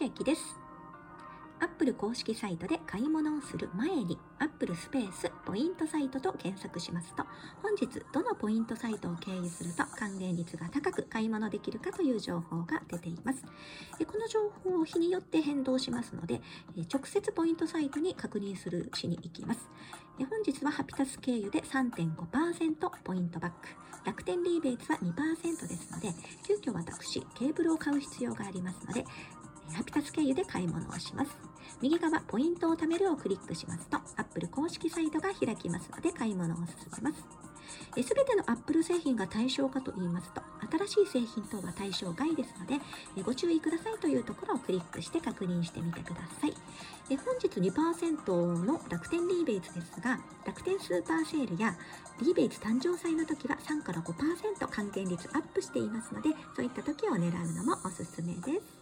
千秋です。アップル公式サイトで買い物をする前にアップルスペースポイントサイトと検索しますと、本日どのポイントサイトを経由すると還元率が高く買い物できるかという情報が出ています。この情報を日によって変動しますので、直接ポイントサイトに確認しに行きます。本日はハピタス経由で 3.5% ポイントバック、楽天リーベイツは 2% ですので、急遽私ケーブルを買う必要がありますので、ハピタス経由で買い物をします。右側ポイントを貯めるをクリックしますと、Apple 公式サイトが開きますので買い物を進めます。すべての Apple 製品が対象かと言いますと、新しい製品等は対象外ですので、ご注意くださいというところをクリックして確認してみてください。本日 2% の楽天リーベイツですが、楽天スーパーセールやリーベイツ誕生祭の時は 3から5% 還元率アップしていますので、そういった時を狙うのもおすすめです。